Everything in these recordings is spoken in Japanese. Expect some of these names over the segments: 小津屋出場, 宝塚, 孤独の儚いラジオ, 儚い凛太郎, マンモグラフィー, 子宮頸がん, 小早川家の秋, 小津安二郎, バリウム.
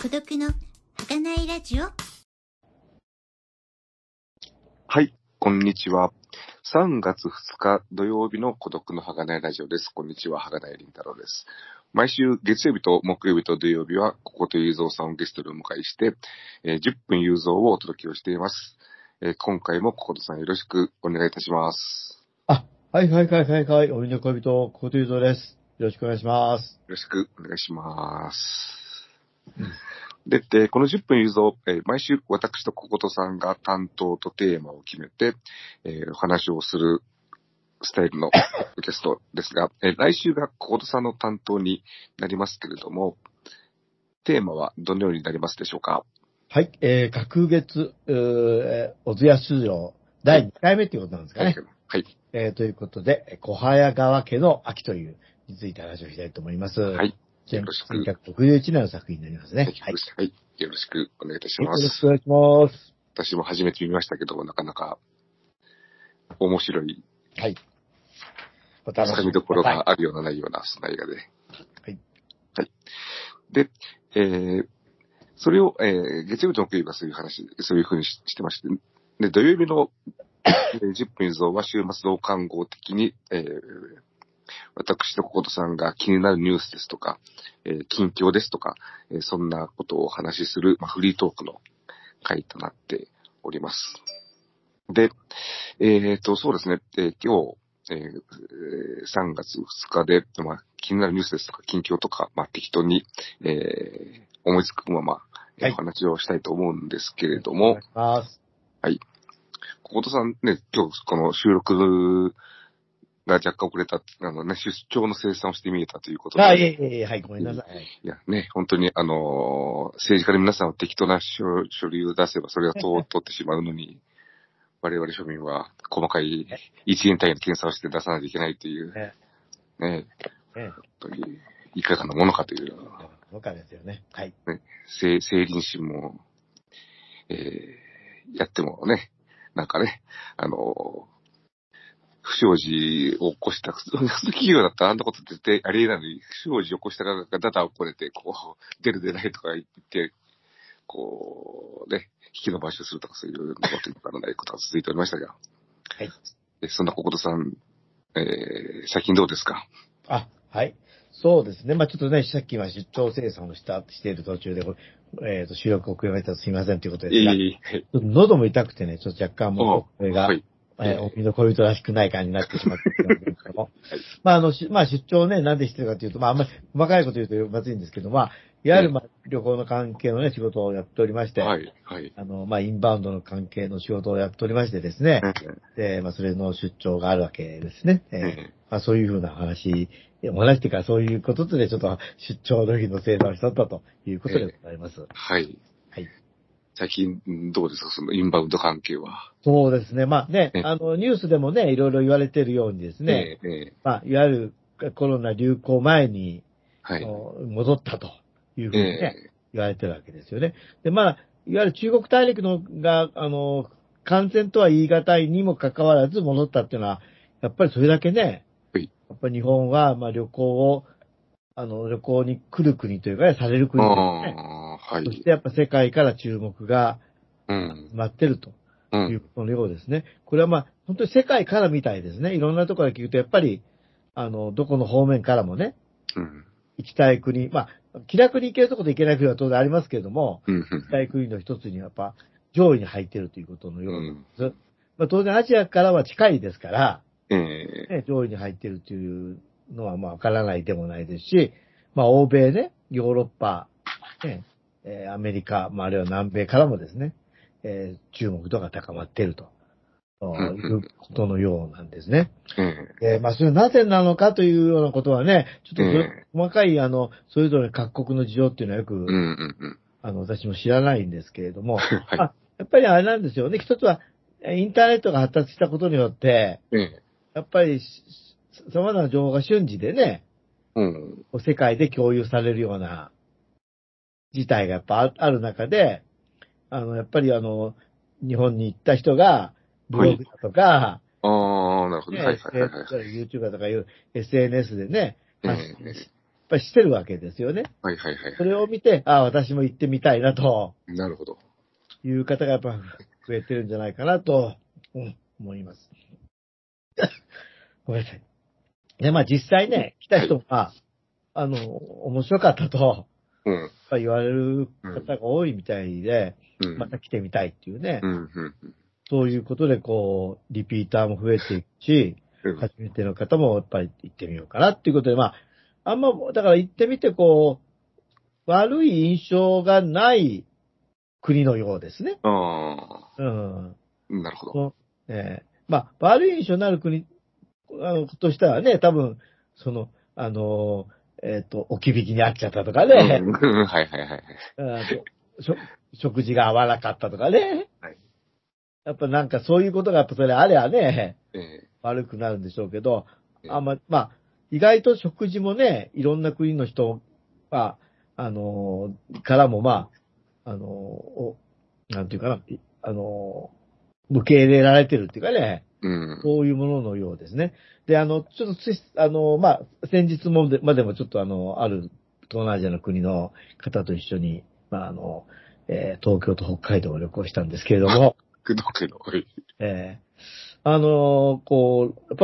孤独の儚いラジオ。はい、こんにちは。3月2日土曜日の孤独の儚いラジオです。こんにちは、儚い凛太郎です。毎週月曜日と木曜日と土曜日は、こことゆうぞうさんをゲストにお迎えして、10分ゆうぞうをお届けをしています。今回もこことさんよろしくお願いいたします。あ、はい。俺の恋人、こことゆうぞうです。よろしくお願いします。よろしくお願いします。で、この10分ゆうぞう、毎週私とこことさんが担当とテーマを決めて、お話をするスタイルのゲストですが、来週がこことさんの担当になりますけれども、テーマはどのようになりますでしょうか？はい、隔月、小津屋出場第2回目ということなんですかね。はい。ということで、小早川家の秋というについて話をしたいと思います。はい。よろしく。1961年の作品になりますね。はい。よろしくお願いいたします。よろしくお願いします。私も初めて見ましたけども、なかなか面白い。はい。お楽しみ。掴みどころがあるようなないような、その映画で。はい。はい。で、それを、月曜日と木曜日はそういう話、そういうふうにしてまして、で、土曜日の10分ゆうぞうは週末同感号的に、私とこことさんが気になるニュースですとか、近況ですとか、そんなことをお話しする、フリートークの回となっております。で、そうですね、今日、3月2日で、気になるニュースですとか、近況とか、適当に、思いつくまま、お話をしたいと思うんですけれども、はい。こことさんね、今日この収録、が若干遅れた、出張の生産をしてみえたということで。はい、ごめんなさい。いやね、本当に、政治家の皆さんは適当な書類を出せば、それが通ってしまうのに、我々庶民は細かい一円単位の検査をして出さないといけないという、ね、本当に、いかがなものかという。のかですよね。はい。ね、政倫審も、やってもね、なんかね、不祥事を起こした、企業だったらあんなこと絶対ありえないのに、不祥事を起こしたからダダをこねて、出る出ないとか言って、引き延ばしをするとかそういうことにならないことが続いておりましたが。はい。そんなこことさん、最近どうですか？あ、はい。そうですね。ちょっとね、さっきは出張生産をしている途中で、収録を遅れました。すいませんということですが、ちょっと喉も痛くてね、ちょっと若干もう、これが、はい。お君の恋人らしくない感じになってしまっているんですけども。出張をね、なんでしてるかというと、あんまり細かいこと言うとまずいんですけど、いわゆる旅行の関係のね、仕事をやっておりまして、インバウンドの関係の仕事をやっておりましてですね、で、それの出張があるわけですね。そういうふうな話してからそういうことで、ちょっと出張の日の生産をしとったということでございます。はい。最近どうですか、そのインバウンド関係は。そうですね。ニュースでもね、いろいろ言われているようにですね、いわゆるコロナ流行前に、戻ったというふうにね、言われてるわけですよね。で、いわゆる中国大陸のが、感染とは言い難いにもかかわらず戻ったっていうのは、やっぱりそれだけね、やっぱり日本は、旅行に来る国というか、される国ですね。そしてやっぱ世界から注目が集まってるということのようですね。これは本当に世界からみたいですね。いろんなところで聞くと、やっぱり、どこの方面からもね、行きたい国、気楽に行けるところで行けない国は当然ありますけれども、行きたい国の一つにやっぱ上位に入ってるということのようです。当然アジアからは近いですから、上位に入ってるというのはわからないでもないですし、欧米ね、ヨーロッパ、アメリカ、あるいは南米からもですね、注目度が高まっているということのようなんですね。それはなぜなのかというようなことはね、ちょっと細かいそれぞれ各国の事情っていうのはよく、私も知らないんですけれども、やっぱりあれなんですよね。一つはインターネットが発達したことによって、やっぱり様々な情報が瞬時でね、世界で共有されるような事態がやっぱある中で、やっぱり日本に行った人が、ブログだとか、YouTube だとかいう SNS でね、発信ぱりしてるわけですよね。はいはいはい。それを見て、ああ、私も行ってみたいなと。なるほど。いう方がやっぱ増えてるんじゃないかなと、思います。ごめんなさい。で、まあ実際ね、来た人が、はい、面白かったと、うん、言われる方が多いみたいで、うん、また来てみたいっていうね。うんうんうん、そういうことで、こう、リピーターも増えていくし、初めての方もやっぱり行ってみようかなっていうことで、まあ、あんま、だから行ってみて、こう、悪い印象がない国のようですね。ああ。うん。なるほど。まあ、悪い印象のある国、としたらね、多分、置き引きにあっちゃったとかね。うん、はいはいはい。食事が合わなかったとかね。はい。やっぱなんかそういうことがやっぱそれあれはね、悪くなるんでしょうけど、まあ、意外と食事もね、いろんな国の人は、からもまあ、なんていうかな、受け入れられてるっていうかね、うん、そういうもののようですね。で、ちょっとまあ、先日もまでもちょっとある東南アジアの国の方と一緒に、まあ、東京と北海道を旅行したんですけれども、こう、やっぱ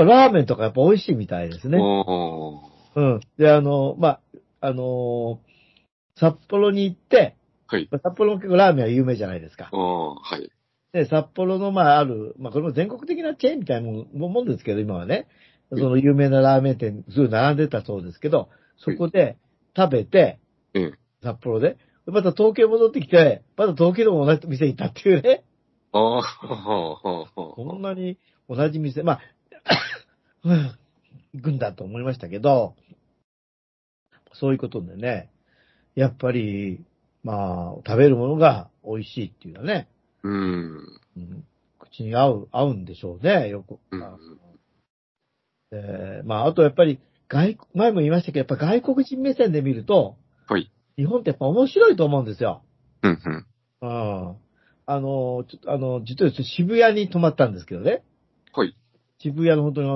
ラーメンとかやっぱ美味しいみたいですね。うん。で、まあ、札幌に行って、はい、札幌も結構ラーメンは有名じゃないですか。はい。で、札幌の、まあ、ある、まあ、これも全国的なチェーンみたいなもんですけど、今はね、その有名なラーメン店、すぐ並んでたそうですけど、そこで食べて、札幌で、また東京戻ってきて、また東京でも同じ店行ったっていうね。ああ、こんなに同じ店、まあ、行くんだと思いましたけど、そういうことでね、やっぱり、まあ、食べるものが美味しいっていうのはね、うん、口に合うんでしょうね、よく。まあ、あとやっぱり前も言いましたけど、やっぱ外国人目線で見ると、はい、日本ってやっぱ面白いと思うんですよ。うんうん。実は渋谷に泊まったんですけどね。はい。渋谷の本当に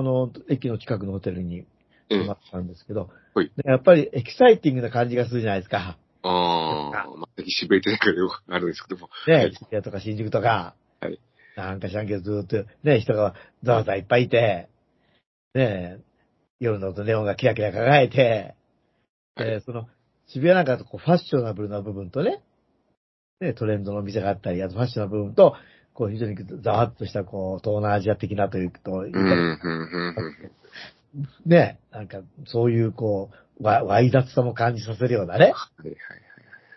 駅の近くのホテルに泊まったんですけど、はい。やっぱりエキサイティングな感じがするじゃないですか。ああ、まあ、渋谷ってよくあるんですけども。ね、渋谷とか新宿とか。はい。なんか知らんけどずーっと、ね、人がざわざわいっぱいいて、ね、夜のネオンがキラキラ輝いて、はい、渋谷なんかこうファッショナブルな部分とね、ね、トレンドの店があったり、あとファッショナブルな部分と、こう非常にざわっとした、こう、東南アジア的なというと、ね、なんかそういうこう、わい雑さも感じさせるようなね。はいはいはい。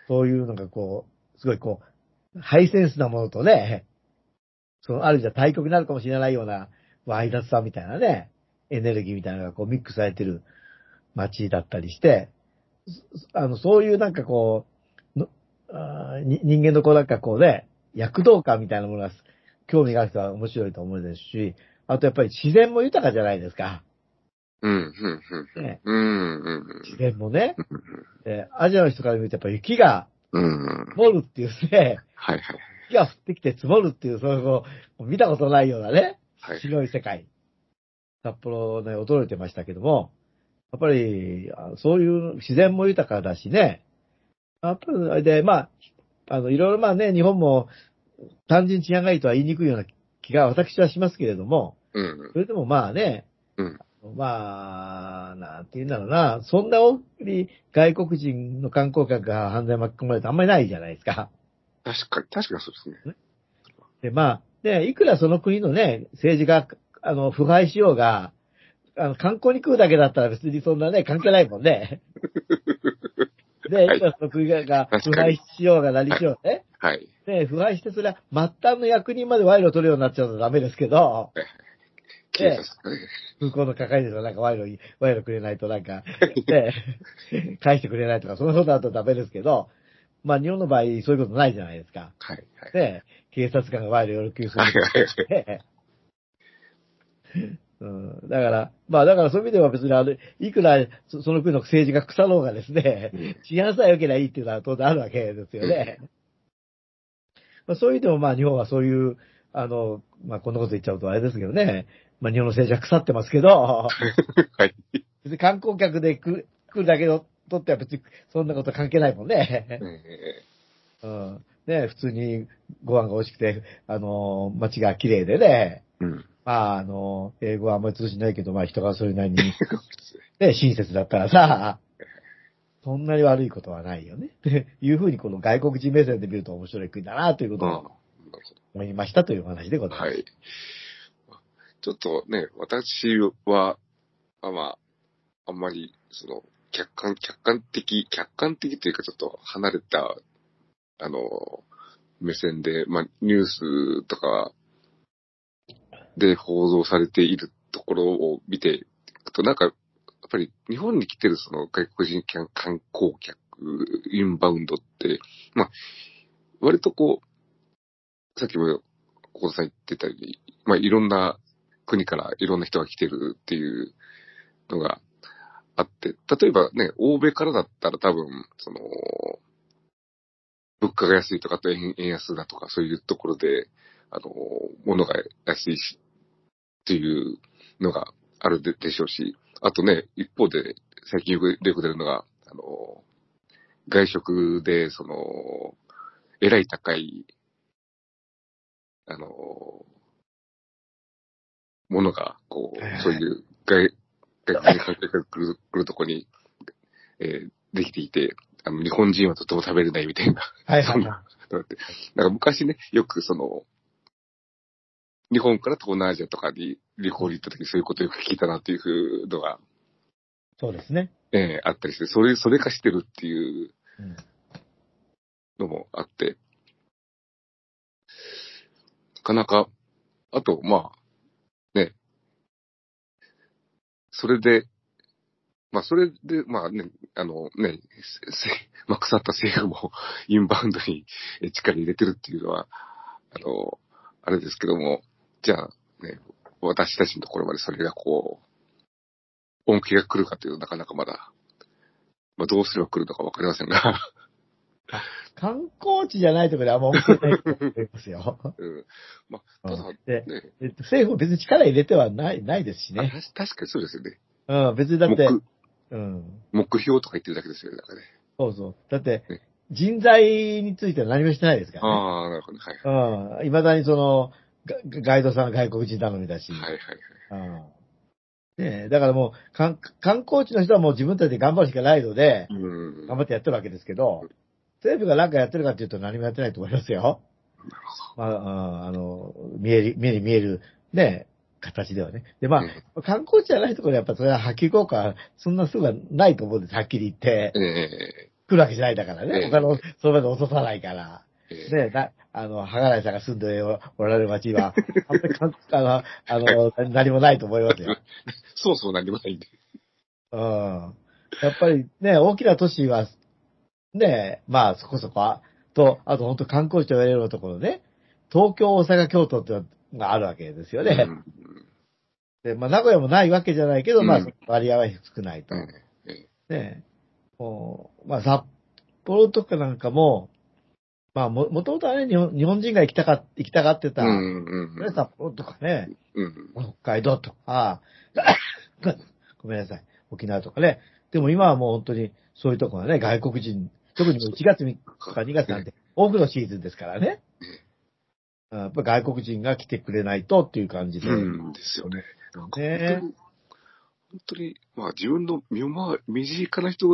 そういうのがこう、すごいこう、ハイセンスなものとね、あるじゃ対極になるかもしれないような、わい雑さみたいなね、エネルギーみたいなのがこうミックスされてる街だったりして、そういうなんかこう、人間のこうなんかこうね、躍動感みたいなものが興味がある人は面白いと思うですし、あとやっぱり自然も豊かじゃないですか。自然もね、アジアの人から見るとやっぱ雪が積もるっていうね、はいはい、雪が降ってきて積もるっていう、その見たことないようなね、白い世界。札幌ね、驚いてましたけども、やっぱり、そういう自然も豊かだしね、やっぱり、で、まあ、いろいろまあね、日本も単純治安がいいとは言いにくいような気が私はしますけれども、うん、それでもまあね、うんまあ、なんて言うんだろうな、そんな多い外国人の観光客が犯罪巻き込まれてあんまりないじゃないですか。確かにそうですね。で、まあ、で、いくらその国のね、政治が、腐敗しようが、観光に来るだけだったら別にそんなね、関係ないもんね。で、いくらその国が腐敗しようが何しようね。はい。で、腐敗してそれは末端の役人まで賄賂取るようになっちゃうとダメですけど、で、空港の係りでなんか賄賂くれないとなんか、で、返してくれないとか、そんなことだとダメですけど、まあ日本の場合そういうことないじゃないですか。はいはい、で、警察官が賄賂を要求する。うん、だから、まあだからそういう意味では別にいくらその国の政治が腐ろうがですね、治安さえ良ければいいっていうのは当然あるわけですよね。まあそういう意味でもまあ日本はそういう、まあこんなこと言っちゃうとあれですけどね、まあ、日本の政治は腐ってますけど、はい、別に観光客で来るだけのとっては別にそんなこと関係ないもんね。うん。ね、普通にご飯が美味しくて、街が綺麗でね。うん。まあ、英語はあんまり通じないけど、まあ人がそれなりに、ね、親切だったらさ、そんなに悪いことはないよね。っていうふうにこの外国人目線で見ると面白い国だな、ということを思いましたという話でございます。はい。ちょっとね、私は、まあ、あんまり、その、客観的というかちょっと離れた、目線で、まあ、ニュースとかで報道されているところを見ていくと、なんか、やっぱり日本に来てるその外国人観光客、インバウンドって、まあ、割とこう、さっきも小田さん言ってたり、まあ、いろんな国からいろんな人が来てるっていうのがあって、例えばね、欧米からだったら多分、その、物価が安いとかと円安だとかそういうところで、物が安いし、っていうのがあるでしょうし、あとね、一方で最近よく出るのが、外食で、その、えらい高い、ものが、こう、そういう外国人観光客が来るとこに、できていて、日本人はとても食べれないみたいな。はいはい、はい。なんか昔ね、よくその、日本から東南アジアとかに旅行に行った時にそういうことをよく聞いたなっていうのが。そうですね。あったりして、それ化してるっていうのもあって。うん、なかなか、あと、まあ、ね、それで、まあね、まあ、腐った政府もインバウンドに力入れてるっていうのは、あれですけども、じゃあね、私たちのところまでそれがこう、恩恵が来るかというとなかなかまだ、まあどうすれば来るのかわかりませんが。観光地じゃないところであんま思ってないと思いますよ。うん。まあ、ただ、ね、政府も別に力入れてはないですしね。確かにそうですよね。うん、別にだって、うん。目標とか言ってるだけですよね、だからね。そうそう。だって、ね、人材については何もしてないですからね。ああ、なるほど。はい。うん。未だにその、ガイドさんは外国人頼みだし。はいはいはい。うん。ねえ、だからもう、観光地の人はもう自分たちで頑張るしかないので、うん。頑張ってやってるわけですけど、政府が何かやってるかっていうと何もやってないと思いますよ。なるほど。まあ、見える、ねえ、形ではね。で、まあ、うん、観光地じゃないところでやっぱそれは波及効果はそんなすぐはないと思うんです、はっきり言って。来るわけじゃないだからね。他の、その場で落とさないから。ね、はがらいさんが住んでおられる町は、あんまり何もないと思いますよ。そうそう何もないんで。うん。やっぱりね、大きな都市は、ね、まあそこそこと、あと本当観光地と言われるようなところね、東京、大阪、京都ってのは、があるわけですよね。うん、で、まあ、名古屋もないわけじゃないけど、まあ、割合は少ないと。うん、ねもう、まあ、札幌とかなんかも、まあ、もともとはね、日本人が行きたがってた、ね、札幌とかね、北海道とか、ごめんなさい、沖縄とかね。でも今はもう本当に、そういうところはね、外国人、特に1月3日とか2月なんて、多くのシーズンですからね。やっぱ外国人が来てくれないとっていう感じで。うんですよね。なんか本当に、まあ自分の身近な人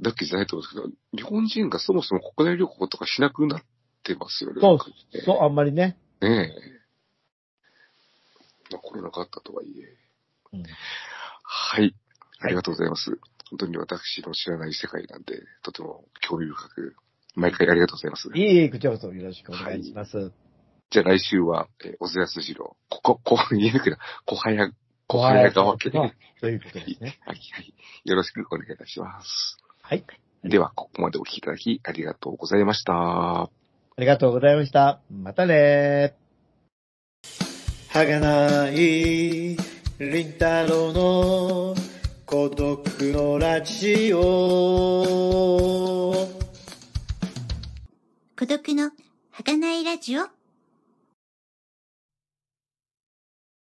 だけじゃないと思うんですけど、日本人がそもそも国内旅行とかしなくなってますよね。そう、あんまりね。ねえ。コロナがあったとはいえ、うん。はい。ありがとうございます。はい、本当に私の知らない世界なんで、とても興味深く。毎回ありがとうございます。いえ、こちらこそよろしくお願いします。はい、じゃあ来週は、小津安二郎、小早川家で。ということですね。はい、はい。よろしくお願いいたします。はい。では、ここまでお聞きいただきありがとうございました。ありがとうございました。またねー。はがない、りんたろうの孤独のラジオ。孤独の儚いラジオ。